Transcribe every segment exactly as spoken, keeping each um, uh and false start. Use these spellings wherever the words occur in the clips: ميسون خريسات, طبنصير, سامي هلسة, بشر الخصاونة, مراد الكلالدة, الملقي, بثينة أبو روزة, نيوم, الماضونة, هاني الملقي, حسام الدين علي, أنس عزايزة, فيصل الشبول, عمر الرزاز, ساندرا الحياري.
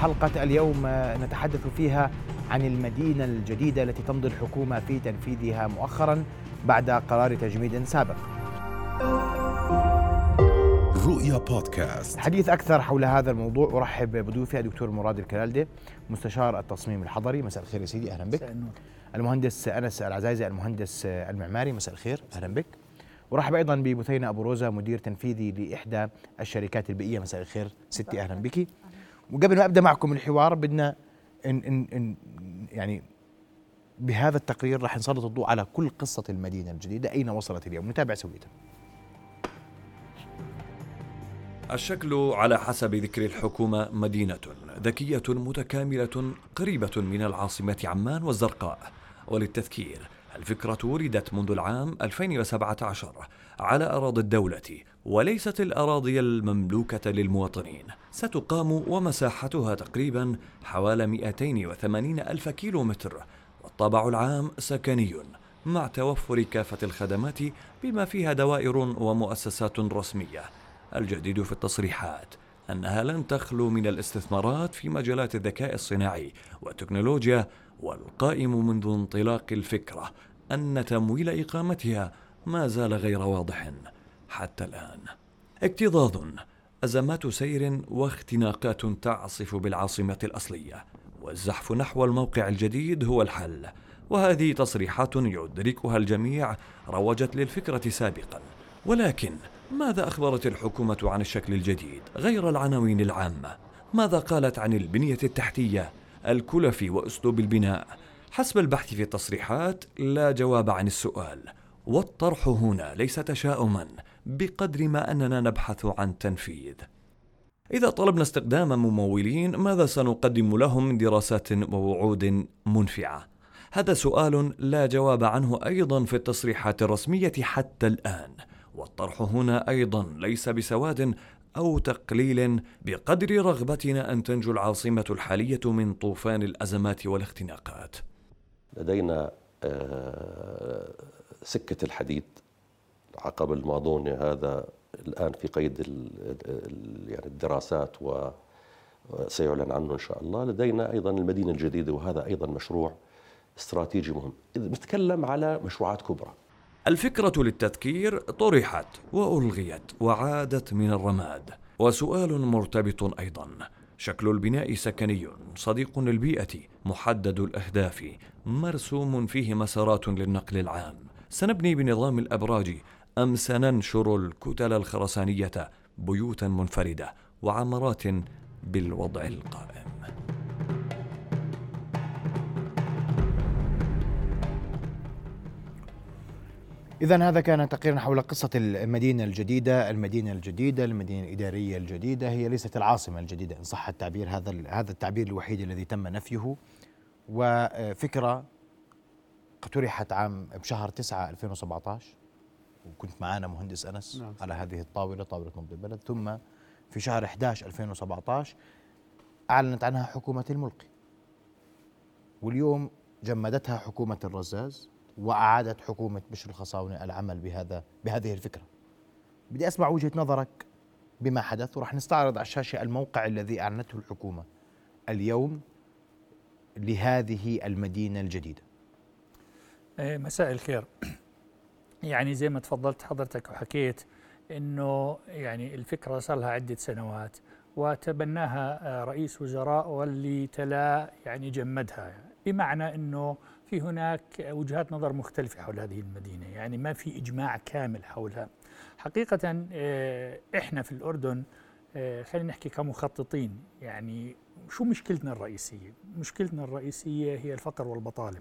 حلقة اليوم نتحدث فيها عن المدينة الجديدة التي تمضي الحكومة في تنفيذها مؤخرا بعد قرار تجميد سابق. رؤيا بودكاست. الحديث أكثر حول هذا الموضوع أرحب بضيوفي دكتور مراد الكلالدة مستشار التصميم الحضري. مساء الخير يا سيدي، أهلا بك. المهندس أنس عزايزة المهندس المعماري، مساء الخير، أهلا بك. ورحب أيضا ببثينة أبو روزة مدير تنفيذي لإحدى الشركات البيئية، مساء الخير ستي، أهلا بك. وقبل ما أبدأ معكم الحوار بدنا إن إن إن يعني بهذا التقرير راح نسلط الضوء على كل قصة المدينة الجديدة، أين وصلت اليوم، نتابع سويتها. الشكل على حسب ذكر الحكومة مدينة ذكية متكاملة قريبة من العاصمة عمان والزرقاء. وللتذكير، الفكرة وردت منذ العام ألفين وسبعة عشر على أراضي الدولة وليست الأراضي المملوكة للمواطنين. ستقام ومساحتها تقريبا حوالي مئتين وثمانين ألف كيلومتر، والطابع العام سكني مع توفر كافة الخدمات بما فيها دوائر ومؤسسات رسمية. الجديد في التصريحات أنها لن تخلو من الاستثمارات في مجالات الذكاء الصناعي والتكنولوجيا، والقائم منذ انطلاق الفكرة أن تمويل إقامتها ما زال غير واضح حتى الآن. اكتظاظ، أزمات سير واختناقات تعصف بالعاصمة الأصلية، والزحف نحو الموقع الجديد هو الحل. وهذه تصريحات يدركها الجميع روجت للفكرة سابقا، ولكن ماذا أخبرت الحكومة عن الشكل الجديد غير العناوين العامة؟ ماذا قالت عن البنية التحتية، الكلف وأسلوب البناء؟ حسب البحث في التصريحات لا جواب عن السؤال، والطرح هنا ليس تشاؤما بقدر ما أننا نبحث عن تنفيذ. إذا طلبنا استقدام ممولين ماذا سنقدم لهم من دراسات ووعود منفعة؟ هذا سؤال لا جواب عنه أيضا في التصريحات الرسمية حتى الآن، والطرح هنا أيضا ليس بسواد أو تقليل بقدر رغبتنا أن تنجو العاصمة الحالية من طوفان الأزمات والاختناقات. لدينا سكة الحديد عقب الماضون هذا الآن في قيد يعني الدراسات وسيعلن عنه إن شاء الله. لدينا أيضا المدينة الجديدة، وهذا أيضا مشروع استراتيجي مهم. نتكلم على مشروعات كبرى. الفكرة للتذكير طرحت وألغيت وعادت من الرماد. وسؤال مرتبط أيضا، شكل البناء سكني صديق للبيئة محدد الأهداف مرسوم فيه مسارات للنقل العام، سنبني بنظام الأبراج أم سننشر الكتل الخرسانية، بيوتا منفردة وعمارات بالوضع القائم. إذن هذا كان تقريرا حول قصة المدينة الجديدة، المدينة الجديدة، المدينة الإدارية الجديدة، هي ليست العاصمة الجديدة إن صح التعبير، هذا هذا التعبير الوحيد الذي تم نفيه. وفكرة طرحت عام بشهر تسعة ألفين وسبعة عشر، وكنت معانا مهندس أنس نعم. على هذه الطاولة، طاولة نبض البلد. ثم في شهر أحد عشر ألفين وسبعة عشر أعلنت عنها حكومة الملقي، واليوم جمدتها حكومة الرزاز وأعادت حكومة بشر الخصاونة العمل بهذا بهذه الفكرة. بدي أسمع وجهة نظرك بما حدث، ورح نستعرض على الشاشة الموقع الذي أعلنته الحكومة اليوم لهذه المدينة الجديدة. مساء الخير. يعني زي ما تفضلت حضرتك وحكيت إنه يعني الفكرة صار لها عدة سنوات وتبناها رئيس وزراء واللي تلا يعني جمدها، بمعنى إنه في هناك وجهات نظر مختلفة حول هذه المدينة، يعني ما في إجماع كامل حولها. حقيقة إحنا في الأردن خلينا نحكي كمخططين، يعني شو مشكلتنا الرئيسية؟ مشكلتنا الرئيسية هي الفقر والبطالة.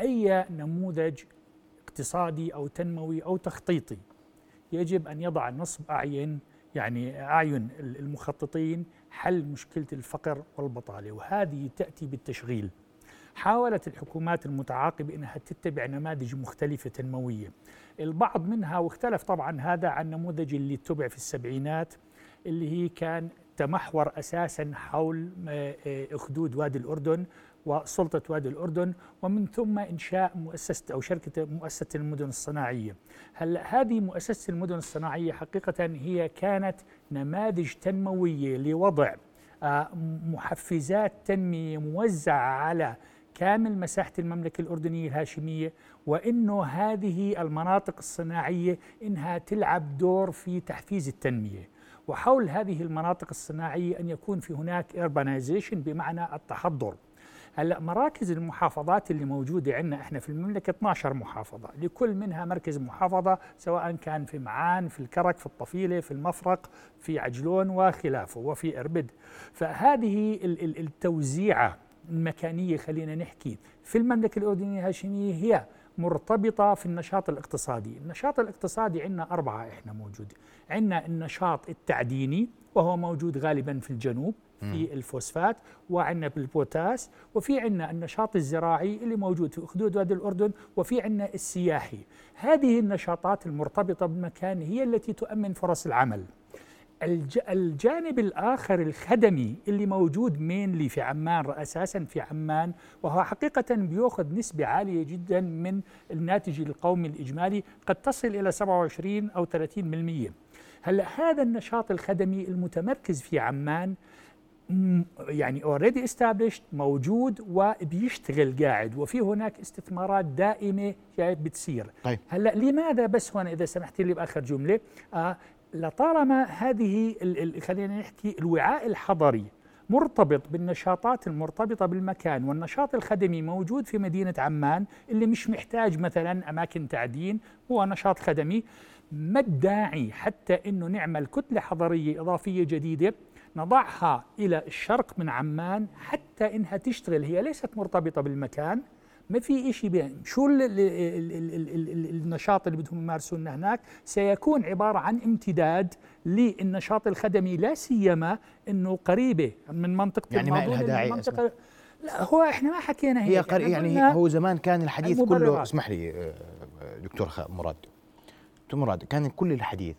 أي نموذج اقتصادي أو تنموي أو تخطيطي يجب أن يضع نصب أعين يعني أعين المخططين حل مشكلة الفقر والبطالة، وهذه تأتي بالتشغيل. حاولت الحكومات المتعاقبة أنها تتبع نماذج مختلفة تنموية، البعض منها واختلف طبعا هذا عن النموذج اللي اتبع في السبعينات اللي هي كان تمحور أساسا حول أخدود وادي الأردن وسلطة وادي الأردن، ومن ثم إنشاء مؤسسة أو شركة مؤسسة المدن الصناعية. هلا هذه مؤسسة المدن الصناعية حقيقة هي كانت نماذج تنموية لوضع محفزات تنمية موزعة على كامل مساحة المملكة الأردنية الهاشمية، وإنه هذه المناطق الصناعية إنها تلعب دور في تحفيز التنمية، وحول هذه المناطق الصناعية أن يكون في هناك إربانايزيشن بمعنى التحضر. هلا مراكز المحافظات اللي موجودة عندنا احنا في المملكة اثنعش محافظة، لكل منها مركز محافظة، سواء كان في معان، في الكرك، في الطفيلة، في المفرق، في عجلون وخلافه، وفي إربد. فهذه التوزيعة المكانية خلينا نحكي في المملكة الأردنية الهاشمية هي مرتبطة في النشاط الاقتصادي. النشاط الاقتصادي عندنا أربعة احنا موجود، عندنا النشاط التعديني وهو موجود غالبا في الجنوب في الفوسفات، وعندنا بالبوتاس، وفي عندنا النشاط الزراعي اللي موجود في حدود وادي الأردن، وفي عندنا السياحي. هذه النشاطات المرتبطة بالمكان هي التي تؤمن فرص العمل. الج... الجانب الآخر الخدمي اللي موجود مينلي في عمان، أساساً في عمان، وهو حقيقة بيأخذ نسبة عالية جداً من الناتج القومي الإجمالي، قد تصل إلى سبعة وعشرين أو ثلاثين بالمئة. هلأ هذا النشاط الخدمي المتمركز في عمان يعني already established موجود وبيشتغل قاعد، وفي هناك استثمارات دائمة بتصير. طيب. هلأ لماذا بس هنا إذا سمحت لي بآخر جملة، آه لطالما هذه خلينا نحكي الوعاء الحضري مرتبط بالنشاطات المرتبطة بالمكان، والنشاط الخدمي موجود في مدينة عمان اللي مش محتاج مثلا أماكن تعدين، هو نشاط خدمي. ما الداعي حتى أنه نعمل كتلة حضرية إضافية جديدة نضعها إلى الشرق من عمان حتى إنها تشتغل؟ هي ليست مرتبطة بالمكان، ما في إشي بها. شو ال ال ال ال ال النشاط اللي بدهم يمارسونه هناك سيكون عبارة عن امتداد للنشاط الخدمي، لا سيما إنه قريبة من منطقة يعني ما إلها داعي. لا هو إحنا ما حكينا هي يعني, يعني هو زمان كان الحديث كله، اسمح لي دكتور مراد دكتور مراد كان كل الحديث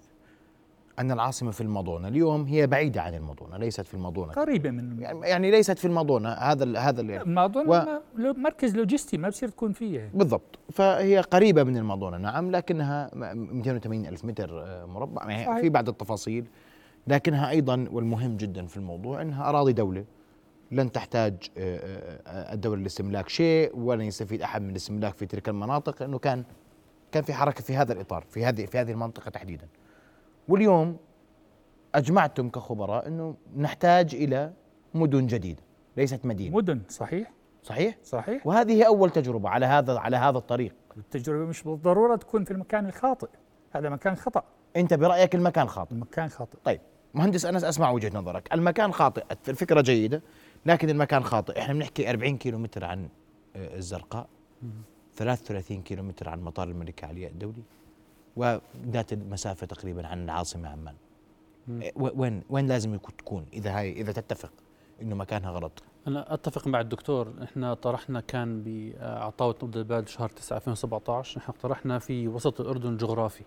أن العاصمة في الماضونة. اليوم هي بعيدة عن الماضونة، ليست في الماضونة، قريبة من يعني ليست في الماضونة. هذا ال هذا ال الماضونة و... مركز لوجستي ما بصير تكون فيه بالضبط، فهي قريبة من الماضونة نعم، لكنها مئتين وثمانين ألف متر مربع يعني في بعض التفاصيل، لكنها أيضا والمهم جدا في الموضوع أنها أراضي دولة لن تحتاج الدولة لاستملاك شيء، ولن يستفيد أحد من الاستملاك في تلك المناطق، لأنه كان كان في حركة في هذا الإطار في هذه في هذه المنطقة تحديدا. واليوم أجمعتم كخبراء أنه نحتاج إلى مدن جديدة، ليست مدينة، مدن. صحيح صحيح صحيح. وهذه أول تجربة على هذا على هذا الطريق. التجربة مش بالضرورة تكون في المكان الخاطئ، هذا مكان خطأ. أنت برأيك المكان خاطئ؟ المكان خاطئ. طيب مهندس أنس، أسمع وجهة نظرك. المكان خاطئ، الفكرة جيدة لكن المكان خاطئ. إحنا بنحكي أربعين كيلومتر عن الزرقاء، ثلاثة وثلاثين كيلومتر عن مطار الملكة علياء الدولي، وذات المسافة تقريبا عن العاصمة عمان. وين وين لازم تكون إذا هاي إذا تتفق إنه مكانها غلط؟ أنا أتفق مع الدكتور. إحنا طرحنا كان بأعطاوة نبض البلد شهر تسعة ألفين وسبعطعش، نحن طرحنا في وسط الأردن الجغرافي.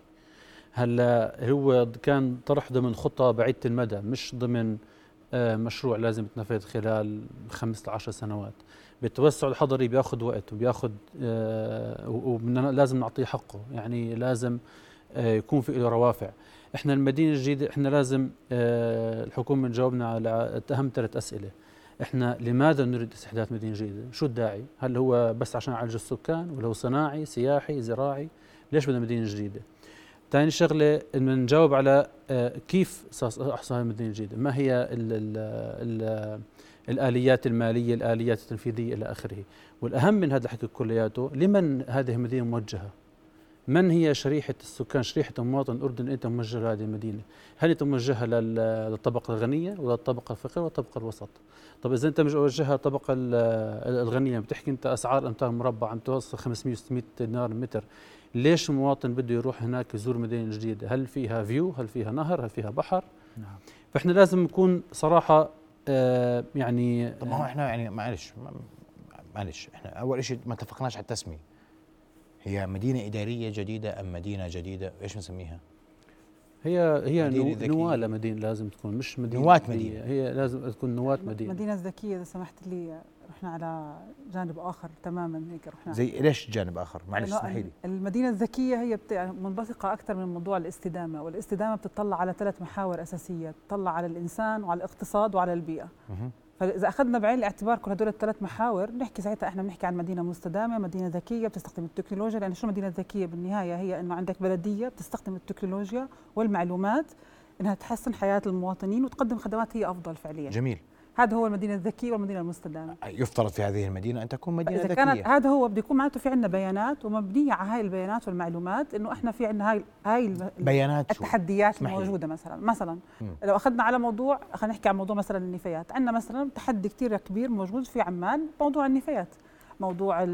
هلا هو كان طرح ضمن خطة بعيدة المدى، مش ضمن مشروع لازم يتنفذ خلال خمس لعشر سنوات. بالتوسع الحضري بياخذ وقت وبياخذ آه ولازم نعطيه حقه، يعني لازم آه يكون في له روافع. احنا المدينه الجديده احنا لازم آه الحكومه تجاوبنا على اهم ثلاث اسئله. احنا لماذا نريد استحداث مدينه جديده؟ شو الداعي؟ هل هو بس عشان نعالج السكان، ولا هو صناعي سياحي زراعي؟ ليش بدنا مدينه جديده؟ ثاني شغله بدنا نجاوب على آه كيف احصى هاي المدينه الجديده، ما هي ال ال ال الآليات المالية، الآليات التنفيذية إلى آخره. والأهم من هذا الحكي كلياته، لمن هذه المدينة موجهة؟ من هي شريحة السكان، شريحة المواطن الأردني؟ أنت موجه لهذه المدينة، هل أنت موجهها للطبقة الغنية ولا الطبقة الفقيرة ولا الطبقة الوسط؟ طب إذا أنت مش موجهها للطبقة الغنية، بتحكي أنت أسعار أمتار مربع عم توصل خمسمئة وستمئة دينار متر، ليش المواطن بده يروح هناك يزور مدينة جديدة؟ هل فيها فيو؟ هل فيها نهر؟ هل فيها بحر؟ نعم. فإحنا لازم نكون صراحة آه يعني طب ما هو احنا يعني معلش معلش احنا اول شيء ما اتفقناش على التسميه. هي مدينه اداريه جديده ام مدينه جديده؟ ايش بنسميها؟ هي هي نواة لمدينة، لازم تكون مش مدينة نواة مدينة، هي لازم تكون نواة مدينة، مدينة ذكية. إذا سمحت لي رحنا على جانب آخر تماما هيك رحنا زي ليش جانب آخر؟ معلش اسمحي لي. المدينة الذكية هي منبثقة أكثر من موضوع الاستدامة، والاستدامة بتطلع على ثلاث محاور أساسية، بتطلع على الإنسان وعلى الاقتصاد وعلى البيئة. فإذا أخذنا بعين الاعتبار كل هدول الثلاث محاور نحكي ساعتها إحنا بنحكي عن مدينة مستدامة، مدينة ذكية بتستخدم التكنولوجيا، لأن شو المدينة الذكية بالنهاية؟ هي إنه عندك بلدية بتستخدم التكنولوجيا والمعلومات إنها تحسن حياة المواطنين وتقدم خدمات هي أفضل فعليا. جميل، هذا هو المدينة الذكية والمدينة المستدامة. يفترض في هذه المدينة أن تكون مدينة إذا ذكية. كانت هذا هو بده يكون معناته في عندنا بيانات ومبنية على هاي البيانات والمعلومات، إنه إحنا في عندنا هاي هاي بيانات التحديات الموجودة. مثلا مثلا م. لو أخذنا على موضوع، خلينا نحكي عن موضوع مثلا النفايات، عندنا مثلا تحدي كتير كبير موجود في عمان، موضوع النفايات، موضوع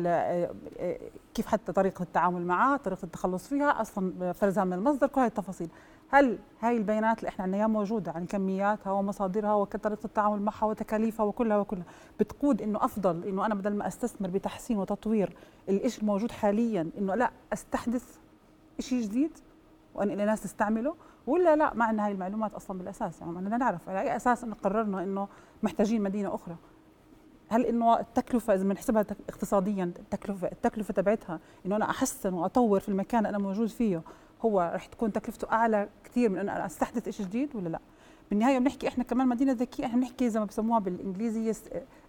كيف حتى طريقة التعامل معها، طريقة التخلص فيها، أصلا فرزها من المصدر، كل هاي التفاصيل. هل هاي البيانات اللي احنا عندنا اياها موجوده عن كمياتها ومصادرها وطريقه التعامل معها وتكاليفها وكلها وكلها بتقود انه افضل انه انا بدل ما استثمر بتحسين وتطوير الشيء الموجود حاليا انه لا استحدث شيء جديد وان الناس تستعمله، ولا لا ما عندنا هاي المعلومات اصلا بالاساس؟ يعني بدنا نعرف على اي اساس انه قررنا انه محتاجين مدينه اخرى. هل انه التكلفه اذا بنحسبها اقتصاديا، التكلفه التكلفه تبعتها انه انا احسن واطور في المكان اللي انا موجود فيه، هو رح تكون تكلفته أعلى كثير من أن أنا أستحدث إشي جديد ولا لا؟ بالنهاية بنحكي إحنا كمان مدينة ذكية، إحنا بنحكي زي ما بسموها بالإنجليزية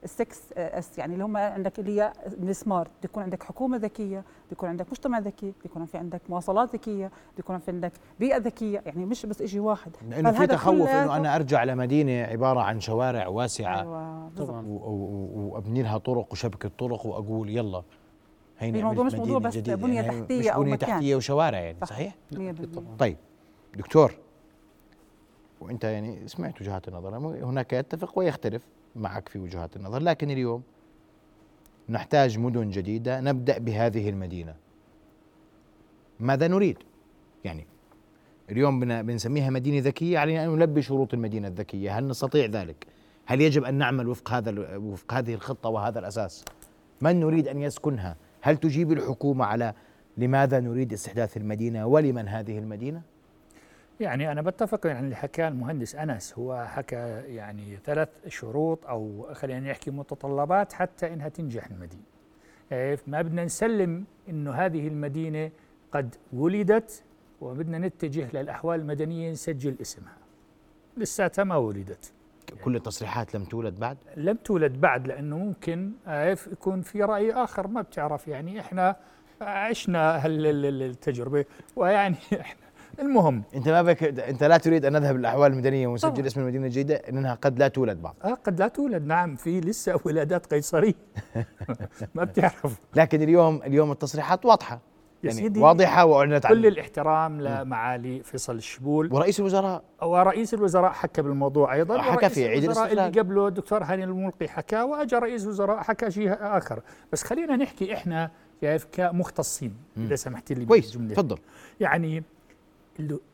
السكس أس، يعني اللي هم عندك اللي هي السمارت، بيكون عندك حكومة ذكية، بيكون عندك مجتمع ذكي، بيكون في عندك مواصلات ذكية، بيكون في عندك بيئة ذكية، يعني مش بس إشي واحد. لأنه في تخوف إنه أنا أرجع لمدينة عبارة عن شوارع واسعة وأبني لها طرق وشبكة طرق وأقول يلا هيني الموضوع مش موضوع بس بنية تحتية أو مكان، بنية تحتية وشوارع يعني. صحيح؟ طيب دكتور، وأنت يعني سمعت وجهات النظر، هناك يتفق ويختلف معك في وجهات النظر، لكن اليوم نحتاج مدن جديدة، نبدأ بهذه المدينة، ماذا نريد؟ يعني اليوم بنسميها مدينة ذكية، علينا أن نلبي شروط المدينة الذكية، هل نستطيع ذلك؟ هل يجب أن نعمل وفق هذا وفق هذه الخطة وهذا الأساس؟ من نريد أن يسكنها؟ هل تجيب الحكومة على لماذا نريد استحداث المدينة ولمن هذه المدينة؟ يعني أنا بتفق، يعني اللي حكى المهندس أنس هو حكى يعني ثلاث شروط أو خلينا نحكي متطلبات حتى إنها تنجح المدينة. ما بدنا نسلم إنه هذه المدينة قد ولدت وبدنا نتجه للأحوال المدنية نسجل اسمها، لساتها ما ولدت. كل التصريحات لم تولد بعد؟ لم تولد بعد، لأنه ممكن يكون في رأي آخر، ما بتعرف. يعني إحنا عشنا هالتجربة، ويعني إحنا المهم أنت ما بك، أنت لا تريد أن نذهب للأحوال المدنية ونسجل اسم المدينة الجديدة إنها قد لا تولد بعد. آه قد لا تولد، نعم، في لسه ولادات قيصرية ما بتعرف. لكن اليوم اليوم التصريحات واضحة، يعني واضحة وأعلنت عنها. كل الاحترام لمعالي فيصل الشبول ورئيس الوزراء، ورئيس الوزراء حكى بالموضوع أيضا، حكى في عيد الاستقلال اللي قبله الدكتور هاني الملقي حكى، وأجا رئيس الوزراء حكى شيء آخر. بس خلينا نحكي إحنا كمختصين إذا سمحت لي بالجملة. تفضل. يعني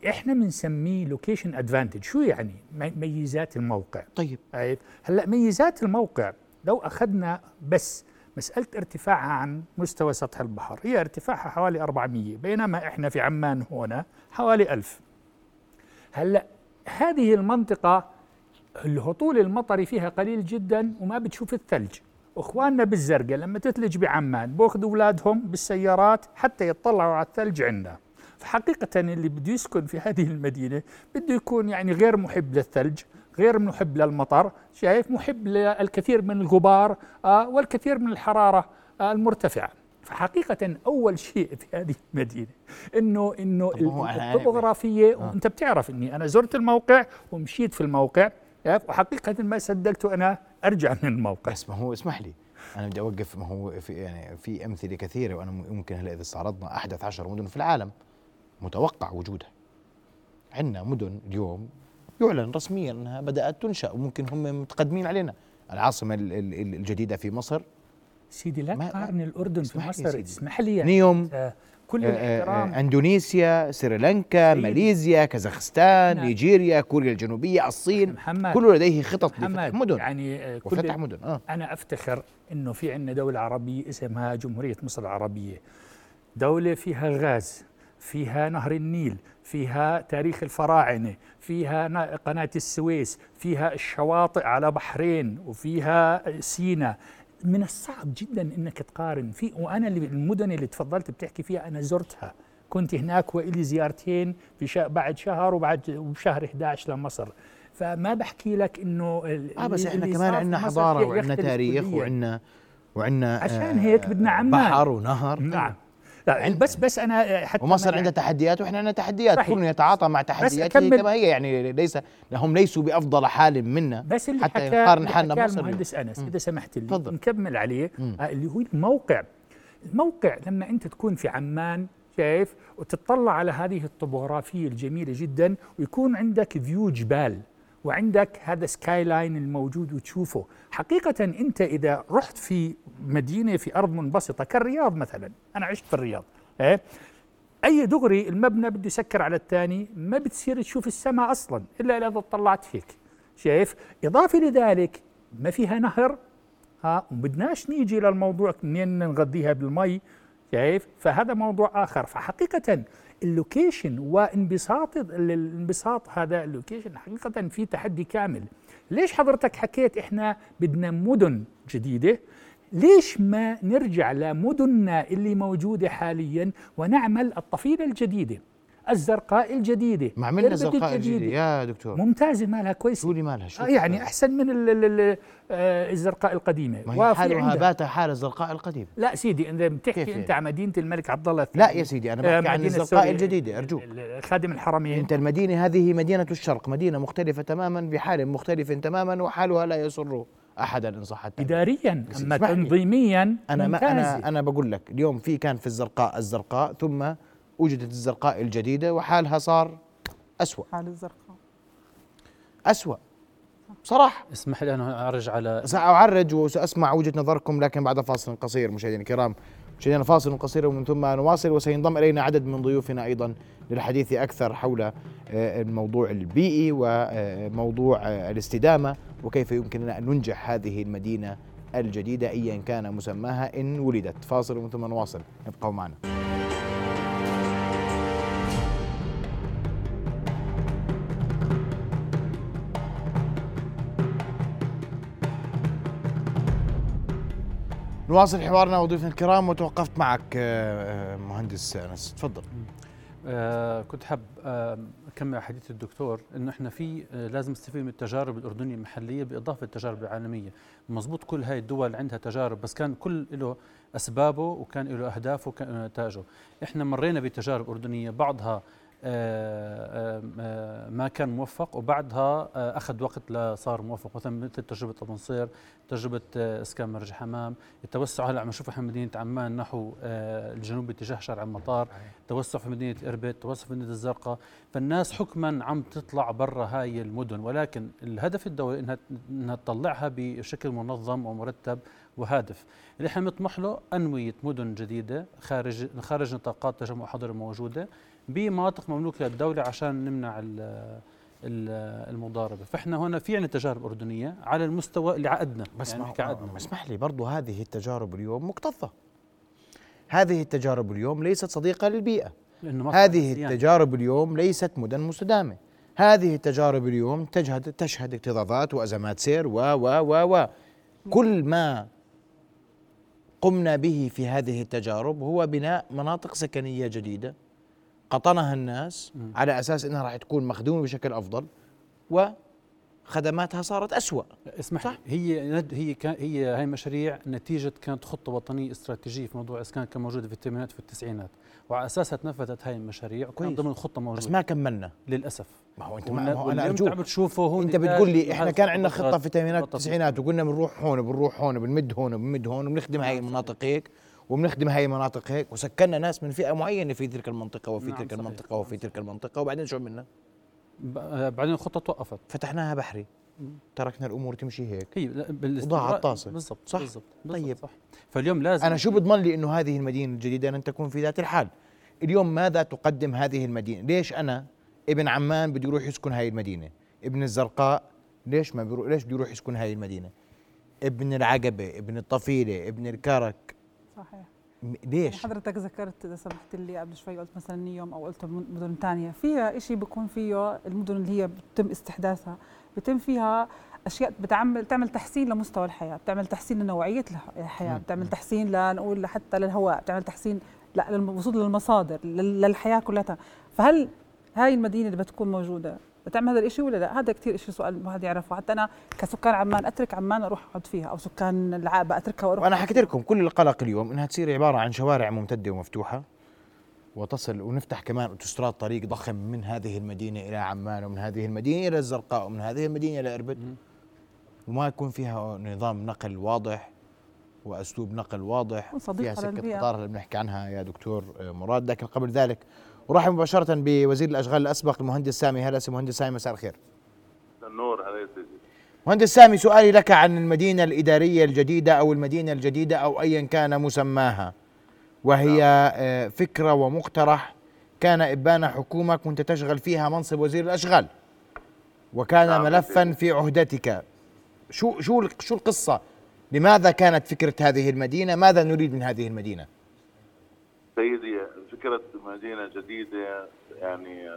إحنا بنسميه لوكيشن أدفانتج، شو يعني ميزات الموقع. طيب هلأ ميزات الموقع لو أخذنا بس مسألة ارتفاعها عن مستوى سطح البحر، هي ارتفاعها حوالي أربعمية، بينما إحنا في عمان هنا حوالي ألف. هلأ هذه المنطقة الهطول المطري فيها قليل جدا وما بتشوف الثلج. أخواننا بالزرقاء لما تثلج بعمان بأخذوا أولادهم بالسيارات حتى يطلعوا على الثلج عندنا. فحقيقة اللي بده يسكن في هذه المدينة بده يكون يعني غير محب للثلج، غير محب للمطر، شايف، محب للكثير من الغبار آه والكثير من الحرارة آه المرتفعة. فحقيقة أول شيء في هذه المدينة إنه إنه الطبوغرافية، وأنت بتعرف إني أنا زرت الموقع ومشيت في الموقع، وحقيقة ما صدقت أنا أرجع من الموقع. بس ما هو اسمح لي أنا بدي أوقف، ما هو في يعني في أمثلة كثيرة، وأنا ممكن هلا إذا استعرضنا أحدث عشر مدن في العالم متوقع وجودها، عندنا مدن اليوم يعلن رسميا أنها بدأت تنشأ وممكن هم متقدمين علينا. العاصمة الجديدة في مصر سيدي، لا تقارن الأردن في مصر، اسمح لي يعني. نيوم، كل الاحترام، أندونيسيا، سريلانكا، ماليزيا، كازاخستان، نيجيريا، كوريا الجنوبية، الصين، كل لديه خطط لفتح مدن، يعني وفتح مدن. آه. أنا أفتخر أنه في عندنا دولة عربية اسمها جمهورية مصر العربية، دولة فيها غاز، فيها نهر النيل، فيها تاريخ الفراعنة، فيها قناة السويس، فيها الشواطئ على بحرين، وفيها سيناء. من الصعب جدا انك تقارن في. وانا المدن اللي تفضلت بتحكي فيها انا زرتها، كنت هناك وإلي زيارتين في ش... بعد شهر وبعد وشهر احد عشر لمصر. فما بحكي لك انه ال... اه بس احنا كمان عندنا حضاره وعندنا تاريخ وعندنا وعندنا عشان هيك بدنا عمان بحر ونهر. نعم لا بس بس انا حتى ومصر عندها تحديات واحنا عندنا تحديات، كلنا يتعاطى مع تحدياته كما هي، يعني ليس هم ليسوا بافضل حال منا بس اللي حتى نقارن حالنا بمصر. المهندس انس اذا سمحت لي فضل. نكمل عليه مم. اللي هو الموقع. الموقع لما انت تكون في عمان شايف وتطلع على هذه الطبوغرافيه الجميله جدا، ويكون عندك فيو جبال وعندك هذا سكاي لاين الموجود وتشوفه حقيقة. أنت إذا رحت في مدينة في أرض منبسطة كالرياض مثلا، أنا عشت في الرياض، إيه؟ أي دغري المبنى بده يسكر على الثاني، ما بتصير تشوف السماء أصلا إلا إذا طلعت هيك شايف. إضافة لذلك ما فيها نهر، ها وبدناش نيجي للموضوع منين نغذيها بالمي شايف، فهذا موضوع آخر. فحقيقة اللوكيشن وانبساط الانبساط هذا اللوكيشن حقيقة في تحدي كامل. ليش حضرتك حكيت إحنا بدنا مدن جديدة؟ ليش ما نرجع لمدننا اللي موجودة حاليا ونعمل الطفيلة الجديدة، الزرقاء الجديدة؟ ما عملنا الزرقاء الجديدة يا دكتور. ممتازة، مالها كويس، شو اللي مالها شو يعني أحسن من ال ال الزرقاء القديمة. ما هي حالها باتها حال الزرقاء القديمة. لا سيدي أنت بتحكي أنت عن مدينة الملك عبد الله الثاني. لا يا سيدي أنا بحكي عن الزرقاء الجديدة أرجوك، خادم الحرمين. أنت المدينة هذه مدينة الشرق، مدينة مختلفة تماما بحال مختلف تماما، وحالها لا يسر أحدا إن صح التعبير. إداريا أما تنظيميا أنا ما أنا أنا بقول لك اليوم في كان في الزرقاء الزرقاء ثم وجدت الزرقاء الجديدة وحالها صار أسوأ، حال الزرقاء أسوأ بصراحة. اسمح لي أنا أعرج على سأعرج وسأسمع وجهة نظركم لكن بعد فاصل قصير. مشاهدينا الكرام، مشاهدينا فاصل قصير ومن ثم نواصل، وسينضم إلينا عدد من ضيوفنا أيضا للحديث أكثر حول الموضوع البيئي وموضوع الاستدامة وكيف يمكننا أن ننجح هذه المدينة الجديدة أيا كان مسماها إن ولدت. فاصل ومن ثم نواصل، ابقوا معنا. نواصل حوارنا وضيوفنا الكرام، وتوقفت معك مهندس أنس، تفضل. آه كنت حاب آه أكمل حديث الدكتور إنه إحنا في آه لازم نستفيد من التجارب الأردنية المحلية بالإضافة للتجارب العالمية. مزبوط كل هاي الدول عندها تجارب، بس كان كل له أسبابه وكان له أهدافه وكان نتاجه. إحنا مرينا بتجارب أردنية بعضها آه آه ما كان موفق وبعدها آه أخذ وقت لصار موفق، مثلا مثل تجربة طبنصير، تجربة آه إسكان مرج حمام، التوسع هلا عم نشوفه في مدينة عمان نحو آه الجنوب باتجاه شارع المطار، توسع في مدينة إربد، توسع في مدينة الزرقاء. فالناس حكما عم تطلع برا هاي المدن، ولكن الهدف الدولي إنها إنها تطلعها بشكل منظم ومرتب وهادف. اللي احنا بنطمح له أنوية مدن جديدة خارج خارج نطاقات تجمع حضري موجودة بمناطق مملوكة للدولة عشان نمنع المضاربة. فإحنا هنا في عنا تجارب أردنية على المستوى اللي عقدنا. بس يعني اسمح لي برضو، هذه التجارب اليوم مكتظة، هذه التجارب اليوم ليست صديقة للبيئة، هذه التجارب يعني. اليوم ليست مدن مستدامة، هذه التجارب اليوم تشهد تشهد اكتظاظات وأزمات سير و و و و كل ما قمنا به في هذه التجارب هو بناء مناطق سكنية جديدة قطنها الناس م. على أساس أنها راح تكون مخدومة بشكل أفضل وخدماتها صارت أسوأ. اسمح لي، هي هي هي هاي مشاريع نتيجة كانت خطة وطنية استراتيجية في موضوع إسكان كان موجودة في الثمانينات وفي التسعينات، وعلى أساسها تنفذت هاي المشاريع وكان ضمن الخطة موجودة، بس ما كملنا للأسف. ما هو أنت ما هو أنا أرجوك بتشوفه هون، أنت بتقول لي إحنا كان عندنا خطة في الثمانينات والتسعينات وقلنا بنروح هون بنروح هون بنمد هون بنمد هون وبنخدم هاي المناطق هيك وبنخدم هاي المناطق هيك، وسكننا ناس من فئة معينة في تلك المنطقة وفي نعم تلك صحيح. المنطقة وفي تلك المنطقة، وبعدين شو عملنا؟ بعدين الخطة توقفت، فتحناها بحري، تركنا الأمور تمشي هيك، هي وضاعت طاسة. بالضبط صح بالزبط. طيب صح. فاليوم لازم أنا شو بضمن لي إنه هذه المدينة الجديدة أن تكون في ذات الحال؟ اليوم ماذا تقدم هذه المدينة؟ ليش أنا ابن عمان بده يروح يسكن هاي المدينة؟ ابن الزرقاء ليش ما بيروح ليش بده يروح يسكن هاي المدينة؟ ابن العقبة، ابن الطفيلة، ابن الكرك صحيح. ليش؟ حضرتك ذكرت اذا سمحت لي قبل شوي قلت مثلا نيوم او قلت مدن ثانيه، فيها شيء بيكون فيه المدن اللي هي بتم استحداثها بتم فيها اشياء بتعمل بتعمل تحسين لمستوى الحياه، بتعمل تحسين لنوعيه الحياه، بتعمل تحسين لنقول حتى للهواء، بتعمل تحسين لا للوصول للمصادر للحياه كلها. فهل هاي المدينه اللي بتكون موجوده بتعمل هذا الشيء ولا لا؟ هذا كثير شيء سؤال الواحد يعرفه. حتى انا كسكان عمان اترك عمان اروح اقعد فيها، او سكان العابه اتركها واروح. وانا حكيت لكم كل القلق اليوم انها تصير عباره عن شوارع ممتده ومفتوحه وتصل، ونفتح كمان اوتوستراد طريق ضخم من هذه المدينه الى عمان، ومن هذه المدينه الى الزرقاء، ومن هذه المدينه الى اربد، وما يكون فيها نظام نقل واضح واسلوب نقل واضح. فيها سكه القطار اللي بنحكي عنها يا دكتور مراد. لكن قبل ذلك ورحب مباشرة بوزير الأشغال الأسبق المهندس سامي هلسة. مهندس سامي مساء الخير. النور عليك. مهندس سامي، سؤالي لك عن المدينة الإدارية الجديدة أو المدينة الجديدة أو أيا كان مسماها، وهي نعم. فكرة ومقترح كان إبان حكومة كنت تشغل فيها منصب وزير الأشغال، وكان نعم ملفا في عهدتك. شو شو شو القصة؟ لماذا كانت فكرة هذه المدينة؟ ماذا نريد من هذه المدينة؟ سيدي، فكرة مدينة جديدة يعني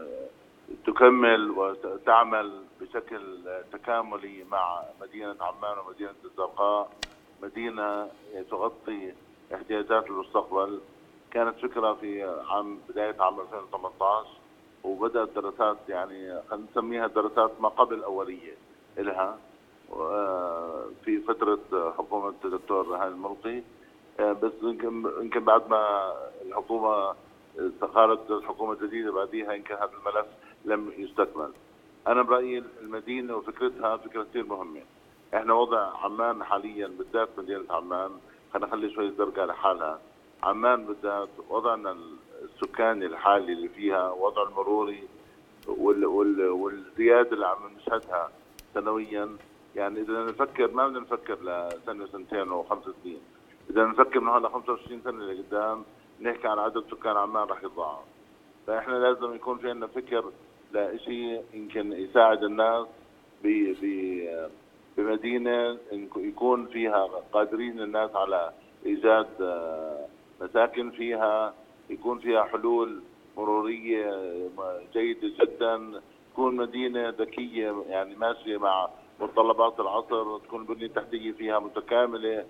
تكمل وتعمل بشكل تكاملي مع مدينة عمان ومدينة الزرقاء، مدينة تغطي احتياجات المستقبل. كانت فكرة في عام بداية عام ألفين وثمانية عشر، وبدأت دراسات يعني خلينا نسميها دراسات ما قبل أولية لها في فترة حكومة الدكتور هاني الملقي. بس يمكن بعد ما الحكومة استقالت الحكومة الجديدة بعديها يمكن هذا الملف لم يستكمل. أنا برأيي المدينة وفكرتها فكرة كثير مهمة. إحنا وضع عمان حاليا بالذات مدينة عمان، خلينا نخلي شوي الزرقاء لحالها، عمان بالذات وضعنا السكاني الحالي اللي فيها، وضع المروري وال وال والزيادة اللي عم نشهدها سنويا. يعني إذا نفكر ما بدنا نفكر لسنة وسنتين وخمس سنين، إذا نفكر من هلا خمسة وعشرين سنة لقدام نحكي عن عدد سكان عمان رح يتضاعف. فإحنا لازم يكون في عندنا فكر لشيء يمكن يساعد الناس ب بمدينة يكون فيها قادرين الناس على إيجاد مساكن فيها، يكون فيها حلول مرورية جيدة جدا، تكون مدينة ذكية يعني ماشية مع متطلبات العصر، تكون البنية التحتية فيها متكاملة.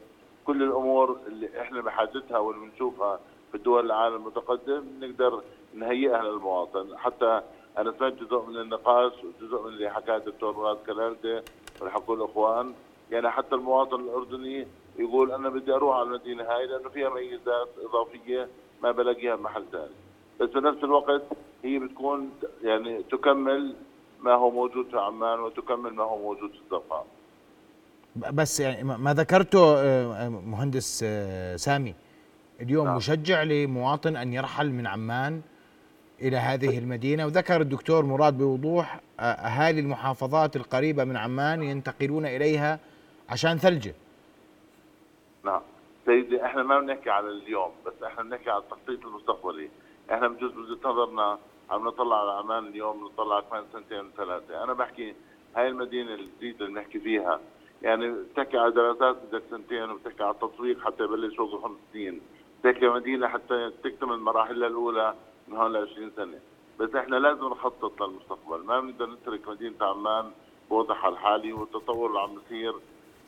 كل الأمور اللي إحنا بحاجتها واللي بنشوفها في دول العالم المتقدم نقدر نهيئها للمواطن. حتى أنا سمعت جزء من النقاش وجزء من اللي حكاه الدكتور مراد الكلالدة والحقوا الإخوان، يعني حتى المواطن الأردني يقول أنا بدي أروح على المدينة هاي لأنه فيها ميزات إضافية ما بلاقيها بمحل ثاني. بس بنفس الوقت هي بتكون يعني تكمل ما هو موجود في عمان وتكمل ما هو موجود في الزرقاء. بس يعني ما ذكرته مهندس سامي اليوم مشجع لمواطن أن يرحل من عمان إلى هذه المدينة، وذكر الدكتور مراد بوضوح أهالي المحافظات القريبة من عمان ينتقلون إليها عشان ثلجة. نعم سيدي، إحنا ما بنحكي على اليوم بس، إحنا بنحكي على التخطيط المستقبلي. إحنا بجوز وجهة نظرنا عم نطلع على عمان اليوم، نطلع كمان سنتين ثلاثة. أنا بحكي هاي المدينة الجديدة اللي بنحكي فيها يعني بتحكي على دراسات بدك سنتين، وبتحكي على التطبيق حتى يبلش وقت خمس سنين، بتحكي مدينة حتى تكتمل مراحلها الأولى من هون لعشرين سنة. بس احنا لازم نخطط للمستقبل، ما بنقدر نترك مدينة عمان بوضعها الحالي والتطور اللي عم يصير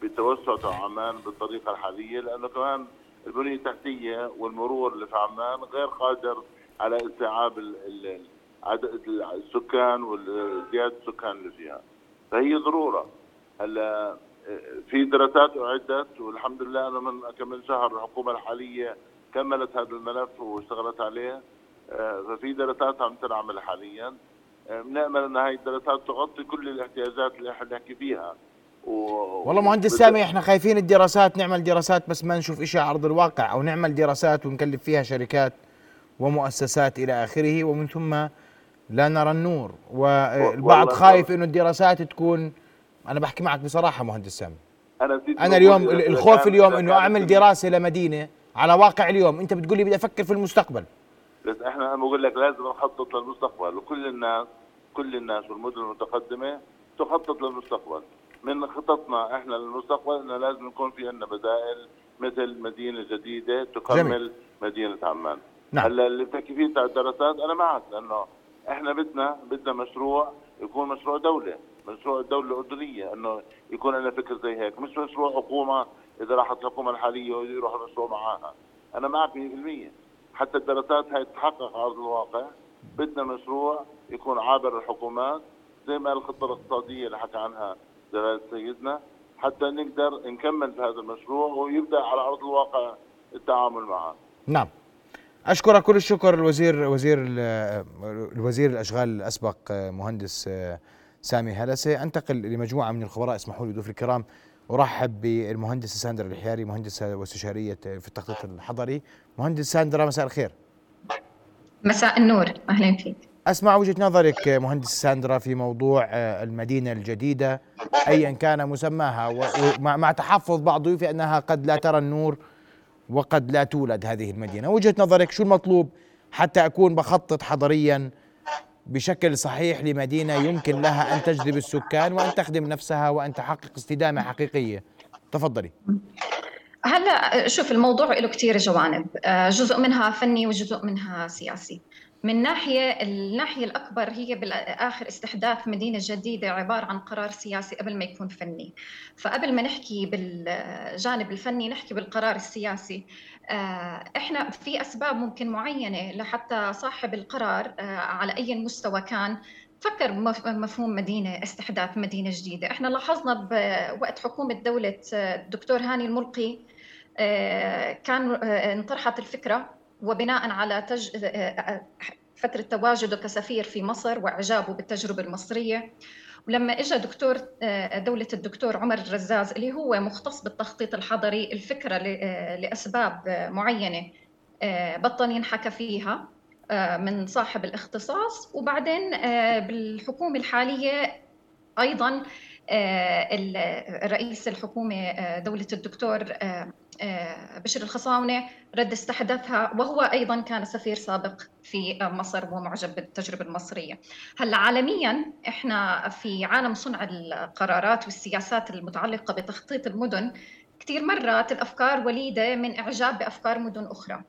بتوسع عمان بالطريقة الحالية، لأنه كمان البنية التحتية والمرور اللي في عمان غير قادر على استيعاب عدد السكان والزيادة السكان اللي فيها. فهي ضرورة. هلا في دراسات أعدت والحمد لله، أنا من كم شهر الحكومة الحالية كملت هذا الملف واشتغلت عليه، ففي دراسات عم تنعمل حاليا. بنأمل أن هاي الدراسات تغطي كل الاحتياجات اللي احنا نحكي فيها. و... والله مهندس سامي احنا خايفين الدراسات، نعمل دراسات بس ما نشوف إشي على أرض الواقع، أو نعمل دراسات ونكلف فيها شركات ومؤسسات إلى آخره ومن ثم لا نرى النور. والبعض خايف إنه الدراسات تكون، أنا بحكي معك بصراحة مهندس سامي، أنا, أنا اليوم الخوف اليوم إنه أعمل دراسة لمدينة على واقع اليوم. أنت بتقولي بدي أفكر في المستقبل، بس إحنا أنا بقول لك لازم نخطط للمستقبل، وكل الناس كل الناس والمدن المتقدمة تخطط للمستقبل. من خططنا احنا للمستقبل ان لازم يكون في عندنا بدائل مثل مدينه جديده تكمل جميل. مدينه عمان. نعم. هلا التكييفيه تاع الدراسات انا معك، لانه احنا بدنا بدنا مشروع يكون مشروع دوله، مشروع الدوله الاردنيه، انه يكون لنا فكر زي هيك، مش مشروع حكومه اذا راحت الحكومه الحاليه ويروح المشروع معاها. انا معك مية بالمية، حتى الدراسات هاي تتحقق على الواقع. بدنا مشروع يكون عابر الحكومات زي ما الخطه الاقتصاديه اللي حكى عنها جلالة سيدنا، حتى نقدر نكمل في هذا المشروع ويبدأ على أرض الواقع التعامل معه. نعم، أشكر كل الشكر الوزير وزير الوزير الأشغال الأسبق مهندس سامي هلسة. أنتقل لمجموعة من الخبراء، اسمحوا لي ضيوف الكرام، أرحب بالمهندسة ساندرا الحياري، مهندسة واستشارية في التخطيط الحضري. مهندس ساندرا، مساء الخير. مساء النور، أهلا فيك. أسمع وجهة نظرك مهندس ساندرا في موضوع المدينة الجديدة أيا كان مسماها، ومع تحفظ بعض ضيوفي أنها قد لا ترى النور وقد لا تولد هذه المدينة. وجهة نظرك شو المطلوب حتى أكون بخطط حضريا بشكل صحيح لمدينة يمكن لها أن تجذب السكان وأن تخدم نفسها وأن تحقق استدامة حقيقية؟ تفضلي. هلا شوف، الموضوع له كتير جوانب، جزء منها فني وجزء منها سياسي. من ناحية الناحية الأكبر هي بالآخر استحداث مدينة جديدة عبارة عن قرار سياسي قبل ما يكون فني. فقبل ما نحكي بالجانب الفني نحكي بالقرار السياسي. إحنا في أسباب ممكن معينة لحتى صاحب القرار على أي مستوى كان فكر مفهوم مدينة، استحداث مدينة جديدة. إحنا لاحظنا بوقت حكومة دولة الدكتور هاني الملقي كان انطرحت الفكرة، وبناء على تج... فترة تواجده كسفير في مصر وإعجابه بالتجربة المصرية، ولما إجا دكتور دولة الدكتور عمر الرزاز اللي هو مختص بالتخطيط الحضري، الفكرة لأسباب معينة بطل ينحكى فيها من صاحب الاختصاص. وبعدين بالحكومة الحالية أيضاً رئيس الحكومة دولة الدكتور بشر الخصاونة رد استحدثها، وهو أيضا كان سفير سابق في مصر ومعجب بالتجربة المصرية. هلا عالميا إحنا في عالم صنع القرارات والسياسات المتعلقة بتخطيط المدن، كتير مرات الأفكار وليدة من إعجاب بأفكار مدن أخرى،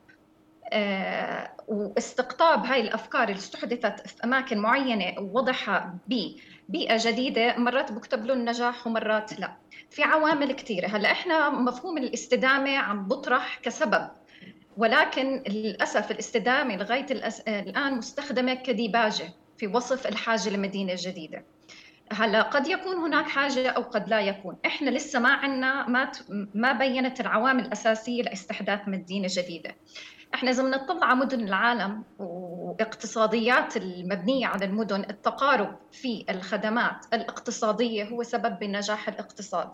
واستقطاب هاي الأفكار اللي استحدثت في أماكن معينة ووضعها ببيئة جديدة. مرات بكتب له النجاح ومرات لا، في عوامل كتيرة. هلأ إحنا مفهوم الاستدامة عم بطرح كسبب، ولكن للأسف الاستدامة لغاية الآن مستخدمة كديباجة في وصف الحاجة لمدينة جديدة. هلا قد يكون هناك حاجة أو قد لا يكون، إحنا لسه ما عنا ما ما بينت العوامل الأساسية لاستحداث مدينة جديدة. إحنا إذا بنطلع على مدن العالم واقتصاديات المبنية على المدن، التقارب في الخدمات الاقتصادية هو سبب بنجاح الاقتصاد،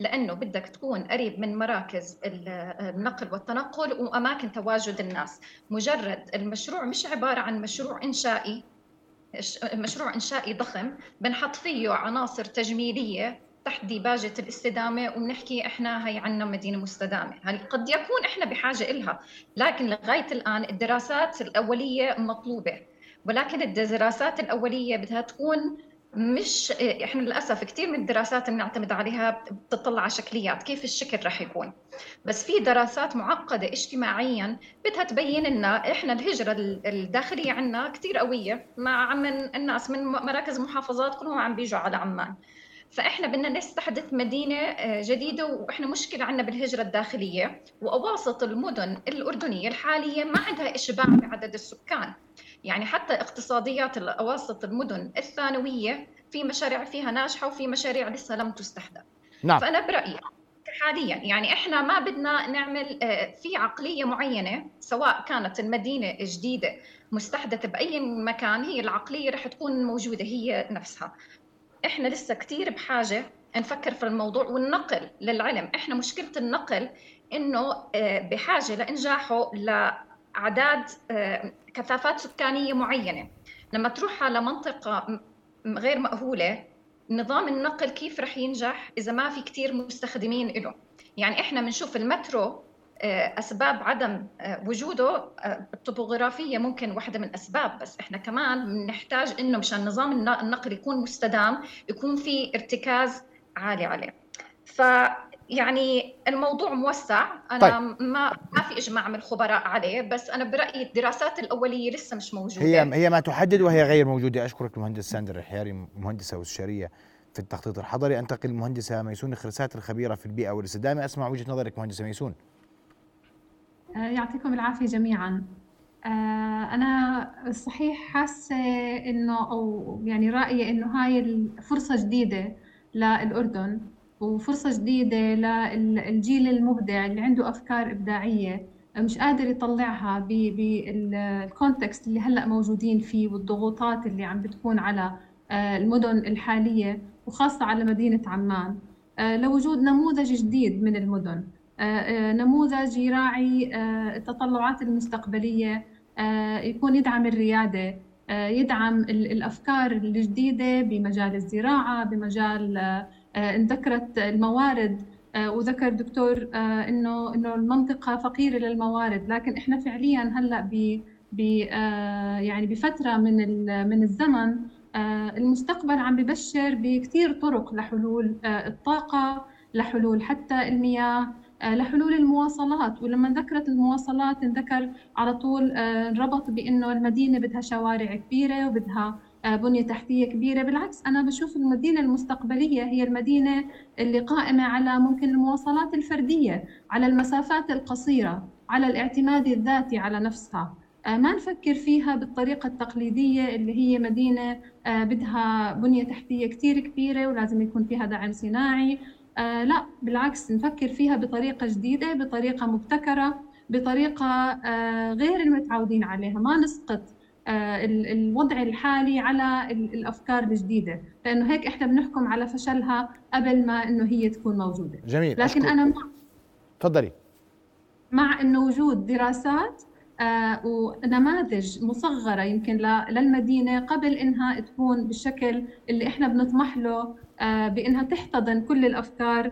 لأنه بدك تكون قريب من مراكز النقل والتنقل وأماكن تواجد الناس. مجرد المشروع مش عبارة عن مشروع إنشائي، مشروع إنشائي ضخم بنحط فيه عناصر تجميلية تحت ديباجة الاستدامة وبنحكي إحنا هاي عنا مدينة مستدامة. هل قد يكون إحنا بحاجة إلها، لكن لغاية الآن الدراسات الأولية مطلوبة، ولكن الدراسات الأولية بدها تكون مش إحنا للأسف كتير من الدراسات اللي نعتمد عليها بتطلع على شكليات كيف الشكل رح يكون، بس في دراسات معقدة اجتماعيا بدها تبين لنا إحنا الهجرة الداخلية عنا كتير قوية، مع من الناس من مراكز محافظات كلهم عم بيجوا على عمان. فإحنا بدنا نستحدث مدينة جديدة، وإحنا مشكلة عنا بالهجرة الداخلية، وأواسط المدن الأردنية الحالية ما عندها إشباع بعدد السكان. يعني حتى اقتصاديات الأواسط المدن الثانوية في مشاريع فيها ناجحة وفي مشاريع لسه لم تستحدث. نعم. فأنا برأيي حاليا يعني إحنا ما بدنا نعمل في عقلية معينة، سواء كانت المدينة جديدة مستحدثة بأي مكان، هي العقلية رح تكون موجودة هي نفسها. إحنا لسه كتير بحاجة نفكر في الموضوع. والنقل للعلم، إحنا مشكلة النقل إنه بحاجة لإنجاحه لأعداد كثافات سكانية معينة. لما تروح على منطقة غير مأهولة، نظام النقل كيف رح ينجح إذا ما في كتير مستخدمين إله؟ يعني إحنا بنشوف المترو أسباب عدم وجوده الطبوغرافية ممكن واحدة من الأسباب، بس إحنا كمان بنحتاج إنه مشان نظام النقل يكون مستدام يكون في ارتكاز عالي عليه. فيعني الموضوع موسع، أنا طيب. ما ما في إجماع من الخبراء عليه، بس أنا برأيي الدراسات الأولية لسه مش موجودة، هي هي ما تحدد وهي غير موجودة. أشكرك مهندس ساندرا الحياري، مهندسة واستشارية في التخطيط الحضري. أنتقل المهندسة ميسون خريسات الخبيرة في البيئة والاستدامة، أسمع وجهة نظرك مهندسة ميسون. يعطيكم العافية جميعاً. أنا صحيح حاسة إنه أو يعني رأيي إنه هاي الفرصة جديدة للأردن، وفرصة جديدة للجيل المبدع اللي عنده أفكار إبداعية مش قادر يطلعها بالكونتكست اللي هلأ موجودين فيه، والضغوطات اللي عم بتكون على المدن الحالية وخاصة على مدينة عمان. لوجود نموذج جديد من المدن، نموذج يراعي التطلعات المستقبلية، يكون يدعم الريادة، يدعم الأفكار الجديدة بمجال الزراعة، بمجال انذكرت الموارد، وذكر دكتور إنه إنه المنطقة فقيرة للموارد، لكن إحنا فعلياً هلأ ب يعني بفترة من من الزمن المستقبل عم ببشر بكتير طرق لحلول الطاقة، لحلول حتى المياه، لحلول المواصلات. ولما ذكرت المواصلات نذكر على طول ربط بأنه المدينة بدها شوارع كبيرة وبدها بنية تحتية كبيرة. بالعكس أنا بشوف المدينة المستقبلية هي المدينة اللي قائمة على ممكن المواصلات الفردية، على المسافات القصيرة، على الاعتماد الذاتي على نفسها. ما نفكر فيها بالطريقة التقليدية اللي هي مدينة بدها بنية تحتية كتير كبيرة ولازم يكون فيها دعم صناعي. آه لا، بالعكس نفكر فيها بطريقة جديدة، بطريقة مبتكرة، بطريقة آه غير المتعودين عليها. ما نسقط آه الوضع الحالي على الأفكار الجديدة، لأنه هيك إحنا بنحكم على فشلها قبل ما إنه هي تكون موجودة. جميل. لكن أشكر. أنا مع تفضلي مع إنه وجود دراسات آه ونماذج مصغرة يمكن للمدينة قبل إنها تكون بالشكل اللي إحنا بنطمح له، بأنها تحتضن كل الأفكار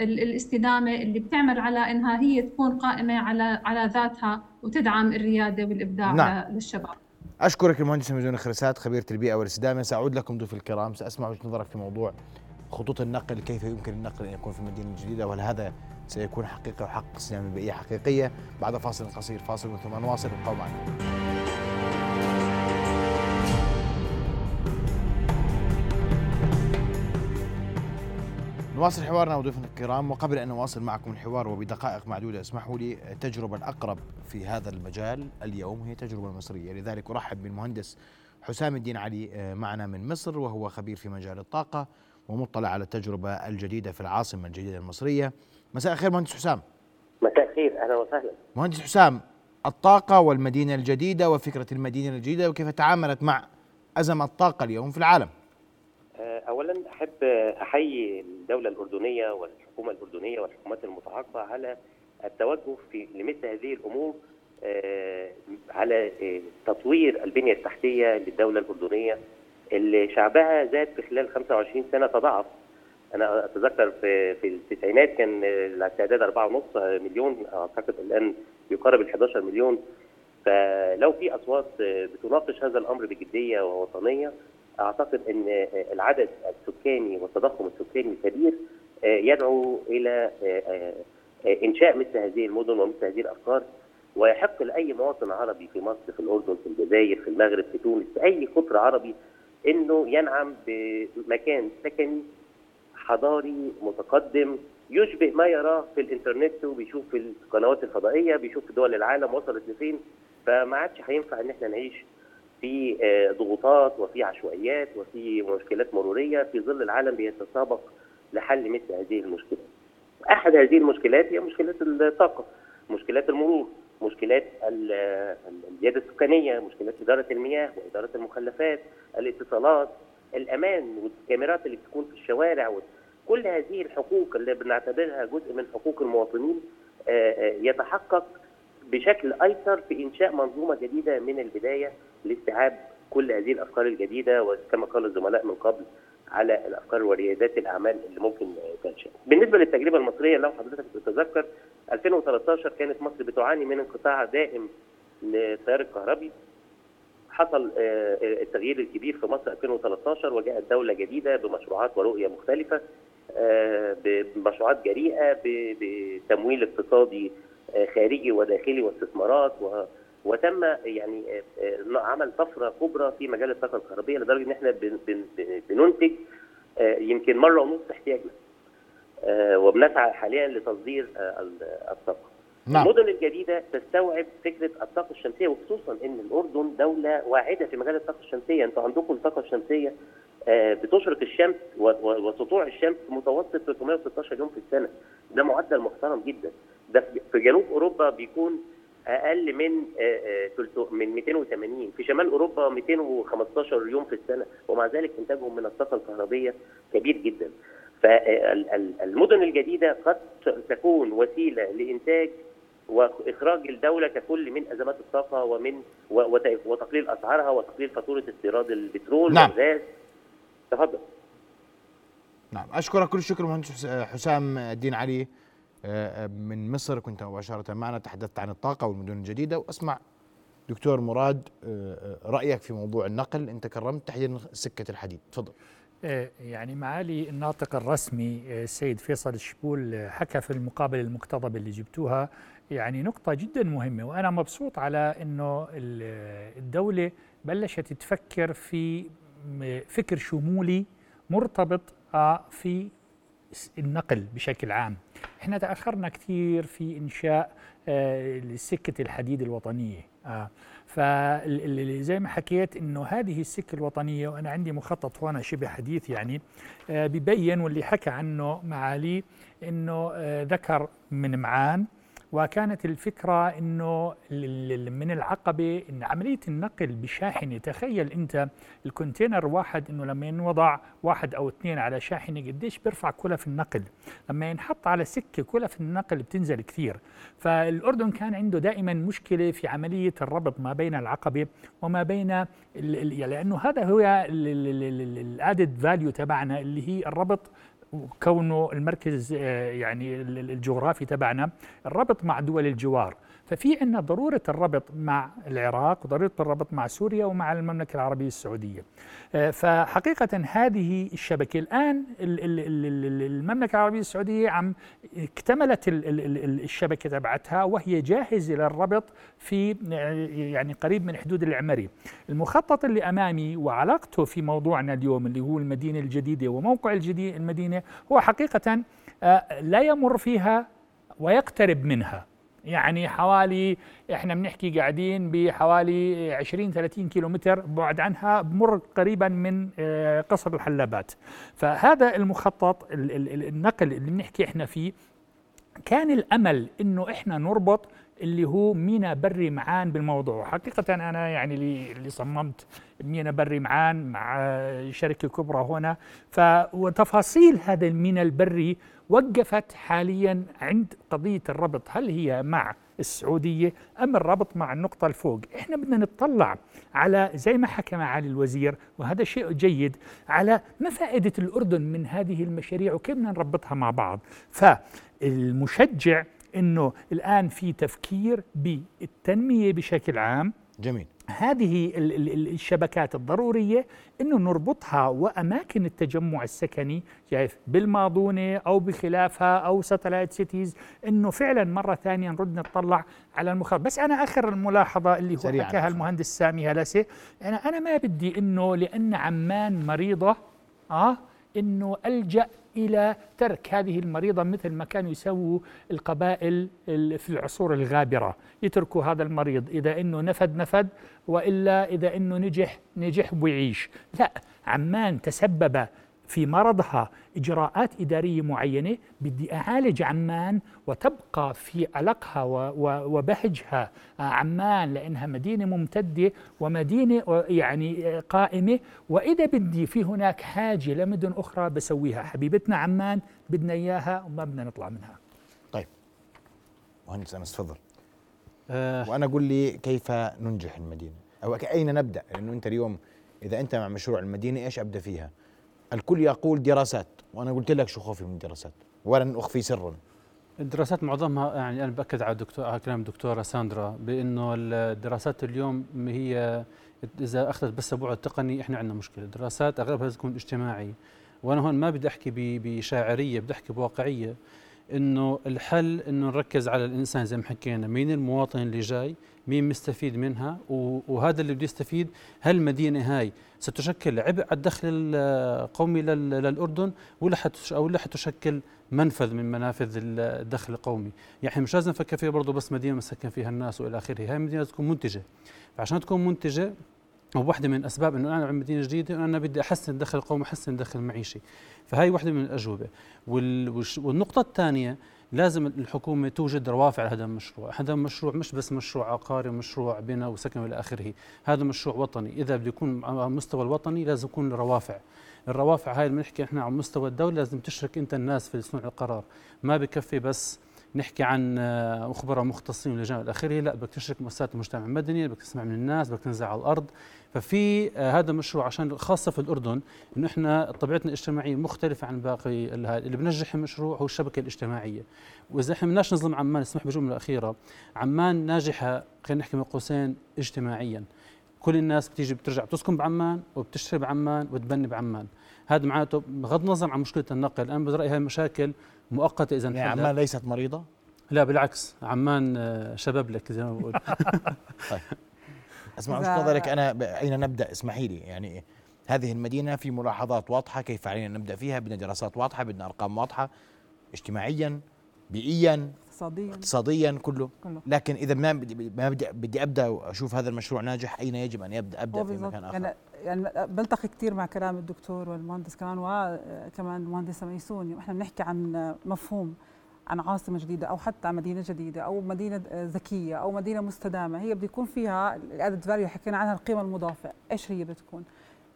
الاستدامة اللي بتعمل على أنها هي تكون قائمة على على ذاتها وتدعم الريادة والإبداع. نعم. للشباب. أشكرك المهندسة ميسون خريسات خبيرة البيئة والاستدامة. سأعود لكم ضيوف الكرام، سأسمع وجهة نظرك في موضوع خطوط النقل، كيف يمكن النقل أن يكون في المدينة الجديدة، وهل هذا سيكون حقيقة وحق استدامة البيئية حقيقية؟ بعد فاصل قصير، فاصل ثم نواصل. ابقوا معنا. نواصل حوارنا وضيوفنا الكرام، وقبل أن نواصل معكم الحوار وبدقائق معدودة اسمحوا لي، التجربة الأقرب في هذا المجال اليوم هي تجربة مصرية، لذلك أرحب بالمهندس حسام الدين علي معنا من مصر، وهو خبير في مجال الطاقة ومطلع على التجربة الجديدة في العاصمة الجديدة المصرية. مساء الخير مهندس حسام. مساء الخير، أهلا وسهلا. مهندس حسام، الطاقة والمدينة الجديدة وفكرة المدينة الجديدة وكيف تعاملت مع أزمة الطاقة اليوم في العالم. أولا أحب أحيي الدولة الأردنية والحكومة الأردنية والحكومات المتعاقبة على التوجه في لمثل هذه الأمور، على تطوير البنية التحتية للدولة الأردنية اللي شعبها زاد في خلال خمسة وعشرين سنة تضاعف. أنا أتذكر في في التسعينات كان الاعتداد أربعة ونص مليون، أعتقد الآن يقارب ال أحد عشر مليون. فلو في أصوات بتناقش هذا الأمر بجدية ووطنية، أعتقد أن العدد السكاني والتضخم السكاني الكبير يدعو إلى إنشاء مثل هذه المدن ومثل هذه الأفكار، ويحق لأي مواطن عربي في مصر، في الأردن، في الجزائر، في المغرب، في تونس، في أي قطر عربي، أنه ينعم بمكان سكني حضاري متقدم يشبه ما يراه في الإنترنت وبيشوف في القنوات الفضائية، بيشوف في دول العالم وصلت لفين. فما عادش هينفع أن احنا نعيش في ضغوطات وفي عشوائيات وفي مشكلات مرورية في ظل العالم بيتسابق لحل مثل هذه المشكلات. أحد هذه المشكلات هي مشكلة الطاقة، مشكلات المرور، مشكلات الزيادة السكانية، مشكلات إدارة المياه وإدارة المخلفات، الاتصالات، الأمان والكاميرات اللي بتكون في الشوارع. كل هذه الحقوق اللي بنعتبرها جزء من حقوق المواطنين يتحقق بشكل أيسر في إنشاء منظومة جديدة من البداية لاستيعاب كل هذه الأفكار الجديدة، وكما قال الزملاء من قبل على الأفكار وريادات الأعمال اللي ممكن تنشأ. بالنسبة للتجربة المصرية، لو حضرتك تتذكر ألفين وثلاثة عشر كانت مصر بتعاني من انقطاع دائم للتيار الكهربي حصل التغيير الكبير في مصر ألفين وثلاثة عشر، وجاءت دولة جديدة بمشروعات ورؤية مختلفة، بمشروعات جريئة، بتمويل اقتصادي خارجي وداخلي واستثمارات، وتم يعني عمل طفرة كبرى في مجال الطاقة الكهربية، لدرجة ان احنا بننتج يمكن مرة ونص احتياجنا، وبنسعى حاليا لتصدير الطاقة. نعم. المدن الجديدة تستوعب فكرة الطاقة الشمسية، وخصوصا ان الاردن دولة واعدة في مجال الطاقة الشمسية. انتوا عندكم الطاقة الشمسية بتشرق الشمس وسطوع الشمس متوسط ثلاثمائة وستة عشر يوم في السنة، ده معدل محترم جدا. ده في جنوب اوروبا بيكون اقل من من مئتين وثمانين، في شمال اوروبا مئتين وخمسة عشر يوم في السنة، ومع ذلك انتاجهم من الطاقة الكهربية كبير جدا. فالمدن الجديدة قد تكون وسيلة لإنتاج وإخراج الدولة ككل من أزمات الطاقة ومن وتقليل أسعارها وتقليل فاتورة استيراد البترول. نعم. والغاز. تفضل. نعم، أشكرك كل الشكر مهندس حسام الدين علي من مصر، كنت مباشرة معنا، تحدثت عن الطاقة والمدن الجديدة. وأسمع دكتور مراد رأيك في موضوع النقل، أنت كرمت تحديدا سكة الحديد، تفضل. يعني معالي الناطق الرسمي السيد فيصل الشبول حكى في المقابلة المقتضبة اللي جبتوها يعني نقطة جدا مهمة، وأنا مبسوط على أنه الدولة بلشت تفكر في فكر شمولي مرتبط في النقل بشكل عام. احنا تأخرنا كثير في إنشاء سكة الحديد الوطنية، فزي ما حكيت انه هذه السكه الوطنيه، وانا عندي مخطط هنا شبه حديث يعني ببين، واللي حكى عنه معالي انه ذكر من معان، وكانت الفكره انه من العقبه ان عمليه النقل بشاحنه، تخيل انت الكونتينر واحد انه لما ينوضع واحد او اثنين على شاحنه قديش بيرفع كلف النقل، لما ينحط على سكه كلف النقل بتنزل كثير. فالاردن كان عنده دائما مشكله في عمليه الربط ما بين العقبه وما بين، لانه هذا هو الادد فاليو تبعنا اللي هي الربط، وكونه المركز يعني الجغرافي تبعنا الربط مع دول الجوار، ففي عندنا ضرورة الربط مع العراق وضرورة الربط مع سوريا ومع المملكة العربية السعودية. فحقيقة هذه الشبكة الآن المملكة العربية السعودية عم اكتملت الشبكة تبعتها وهي جاهزة للربط في يعني قريب من حدود العمري. المخطط اللي أمامي وعلاقته في موضوعنا اليوم اللي هو المدينة الجديدة وموقع المدينة هو حقيقة لا يمر فيها ويقترب منها، يعني حوالي احنا بنحكي قاعدين بحوالي عشرين ثلاثين كيلومتر بعد عنها، بمر قريبا من قصر الحلابات. فهذا المخطط النقل اللي بنحكي احنا فيه كان الامل انه احنا نربط اللي هو مينا بري معان بالموضوع. حقيقة أنا يعني اللي صممت مينا بري معان مع شركة كبرى هنا، وتفاصيل هذا المينا البري وقفت حاليا عند قضية الربط، هل هي مع السعودية أم الربط مع النقطة الفوق. إحنا بدنا نتطلع على زي ما حكى معالي الوزير، وهذا شيء جيد، على ما فائدة الأردن من هذه المشاريع وكيف بدنا نربطها مع بعض. فالمشجع إنه الآن في تفكير بالتنمية بشكل عام. جميل. هذه الشبكات الضرورية إنه نربطها وأماكن التجمع السكني شايف بالماضونة أو بخلافها أو ساتلايت سيتيز، إنه فعلا مرة ثانية نرد نتطلع على المخطط. بس أنا آخر الملاحظة اللي هو حكاها المهندس سامي هلسة، أنا أنا ما بدي إنه لأن عمان مريضة آه إنه ألجأ إلى ترك هذه المريضة مثل ما كانوا يسووا القبائل في العصور الغابرة، يتركوا هذا المريض إذا إنه نفد نفد وإلا إذا إنه نجح نجح ويعيش. لا، عمان تسبب في مرضها إجراءات إدارية معينة، بدي أعالج عمان وتبقى في ألقها وبهجها عمان، لأنها مدينة ممتدة ومدينة يعني قائمة، وإذا بدي في هناك حاجة لمدن أخرى بسويها. حبيبتنا عمان بدنا إياها وما بدنا نطلع منها. طيب مهندس أنس تفضل. أه وأنا أقول لي كيف ننجح المدينة أو أين نبدأ، لأنه أنت اليوم إذا أنت مع مشروع المدينة إيش أبدأ فيها؟ الكل يقول دراسات، وأنا قلت لك شو خوفي من الدراسات ولن أخفي سرا، الدراسات معظمها يعني انا باكد على دكتور على كلام الدكتوره ساندرا بانه الدراسات اليوم هي اذا اخذت بس البعد التقني احنا عندنا مشكله، الدراسات اغلبها تكون اجتماعي، وانا هون ما بدي احكي بشاعريه، بدي احكي بواقعيه انه الحل انه نركز على الانسان زي ما حكينا، مين المواطن اللي جاي؟ مين مستفيد منها؟ وهذا اللي بده يستفيد، هل المدينه هاي ستشكل عبء على الدخل القومي للاردن ولا ولا حتشكل منفذ من منافذ الدخل القومي؟ يعني مش لازم نفكر فيها برضه بس مدينه مسكن فيها الناس والى اخره، هاي المدينه تكون منتجه، فعشان تكون منتجه وواحدة من أسباب إنه أنا عم مدينة جديدة وأنا بدي أحسن الدخل القومي وأحسن الدخل المعيشي، فهي واحدة من الأجوبة. والنقطة الثانية لازم الحكومة توجد روافع لهذا المشروع، هذا المشروع مش بس مشروع عقاري، مشروع بناء وسكن إلى آخره، هذا مشروع وطني، إذا بده يكون على مستوى الوطني لازم يكون روافع، الروافع هاي اللي بنحكي إحنا على مستوى الدولة لازم تشرك أنت الناس في صنع القرار، ما بكفي بس نحكي عن خبراء مختصين ولجان الى اخره، لا بدك تشرك مؤسسات المجتمع المدني، بدك تسمع من الناس، بدك تنزل على الارض، ففي هذا المشروع عشان خاصه في الاردن انه احنا طبيعتنا الاجتماعيه مختلفه عن باقي اللي بنجح المشروع هو الشبكه الاجتماعيه، واذا احنا بدناش نظلم عمان، اسمح بجمله اخيره، عمان ناجحه خلينا نحكي من قوسين اجتماعيا، كل الناس بتيجي بترجع بتسكن بعمان وبتشتري بعمان وبتبني بعمان، هذا معناته بغض النظر عن مشكله النقل، انا برايي هاي المشاكل مؤقتة إذا انحلت. يعني عمان ليست مريضة؟ لا بالعكس، عمان شباب لك زي ما بقول. طيب اسمع وجهة نظرك، أنا أين نبدأ؟ اسمحي لي، يعني هذه المدينة في ملاحظات واضحة كيف علينا نبدأ فيها، بدنا دراسات واضحة، بدنا أرقام واضحة اجتماعيا، بيئيا، اقتصاديا اقتصاديا كله. كله. لكن إذا ما بدي ما بدي أبدأ وأشوف هذا المشروع ناجح، أين يجب أن يبدأ؟ أبدأ في مكان آخر. يعني يعني بلتقي كثير مع كلام الدكتور والمهندس كمان وكمان المهندسه ميسون، احنا بنحكي عن مفهوم عن عاصمه جديده او حتى مدينه جديده او مدينه ذكيه او مدينه مستدامه، هي بده يكون فيها الادد فاليو، حكينا عنها القيمه المضافه، ايش هي بتكون؟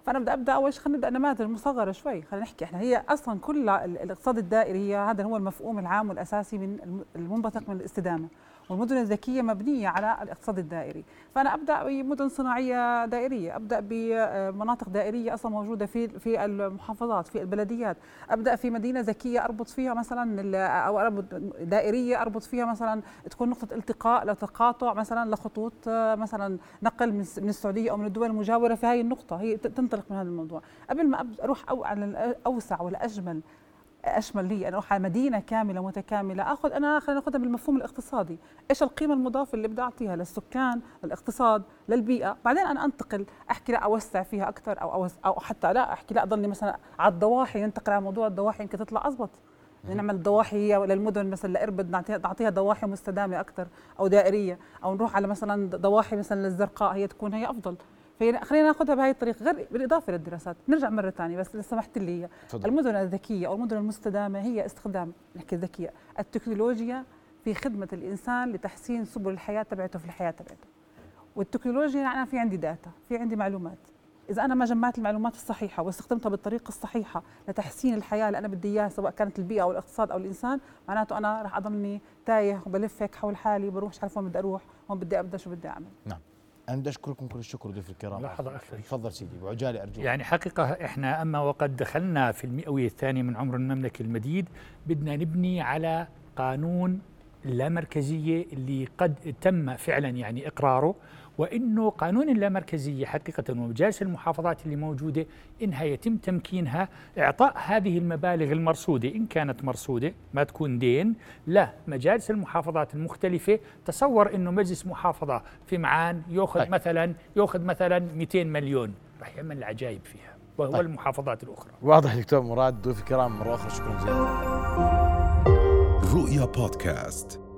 فانا بدي ابدا اول شيء خلينا نبدا نماذج مصغره شوي، خلينا نحكي احنا هي اصلا كل الاقتصاد الدائري هي هذا هو المفهوم العام والاساسي من المنبثق من الاستدامه، والمدن الذكية مبنية على الاقتصاد الدائري، فأنا أبدأ بمدن صناعية دائرية، أبدأ بمناطق دائرية أصلا موجودة في في المحافظات، في البلديات، أبدأ في مدينة ذكية أربط فيها مثلا أو أربط دائرية أربط فيها مثلا تكون نقطة التقاء لتقاطع مثلا لخطوط مثلا نقل من السعودية أو من الدول المجاورة، في هاي النقطة هي تنطلق من هذا الموضوع، قبل ما أروح أو على أوسع والأجمل أشمل لي أنا أروح على مدينة كاملة متكاملة، أخذ أنا خلينا نأخذها بالمفهوم الاقتصادي، إيش القيمة المضافة اللي بدي أعطيها للسكان، للاقتصاد، للبيئة، بعدين أنا أنتقل أحكي لا أوسع فيها أكثر أو أوسع أو حتى لا أحكي لا أضلني مثلا على الضواحي، ننتقل على موضوع الضواحي يمكن تطلع أضبط، نعمل الضواحي هي للمدن مثلا لإربد نعطيها ضواحي مستدامة أكثر أو دائرية، أو نروح على مثلا ضواحي مثلا للزرقاء هي تكون هي أفضل، خلينا ناخذها بهاي الطريقه، غير بالاضافه للدراسات. نرجع مره ثانيه بس اذا سمحت لي، المدن الذكيه او المدن المستدامه هي استخدام نحكي الذكيه التكنولوجيا في خدمه الانسان لتحسين سبل الحياه تبعته في الحياه تبعته، والتكنولوجيا انا يعني في عندي داتا، في عندي معلومات، اذا انا ما جمعت المعلومات الصحيحه واستخدمتها بالطريقه الصحيحه لتحسين الحياه اللي انا بدي اياها سواء كانت البيئه او الاقتصاد او الانسان، معناته انا راح اضلني تايه وبلف هيك حول حالي، بروح مش عارف وين بدي اروح، وين بدي ابدا، شو بدي اعمل. نعم أنا بدي أشكركم كل الشكر ضيوف الكرام. لحظة أكثر تفضل سيدي وعجالي أرجوك. يعني حقيقة إحنا أما وقد دخلنا في المئوية الثانية من عمر المملكة المديد، بدنا نبني على قانون اللامركزية اللي قد تم فعلا يعني إقراره، وإنه قانون اللامركزية حقيقة ومجالس المحافظات اللي موجودة إنها يتم تمكينها، إعطاء هذه المبالغ المرصودة إن كانت مرصودة ما تكون دين، لا مجالس المحافظات المختلفة. تصور إنه مجلس محافظة في معان يأخذ طيب. مثلا يأخذ مثلا مئتين مليون، رح يعمل العجائب فيها، وهو طيب. المحافظات الأخرى. واضح دكتور مراد، ضيوف الكرام مرة أخرى شكرا جزيلا. رؤيا بودكاست.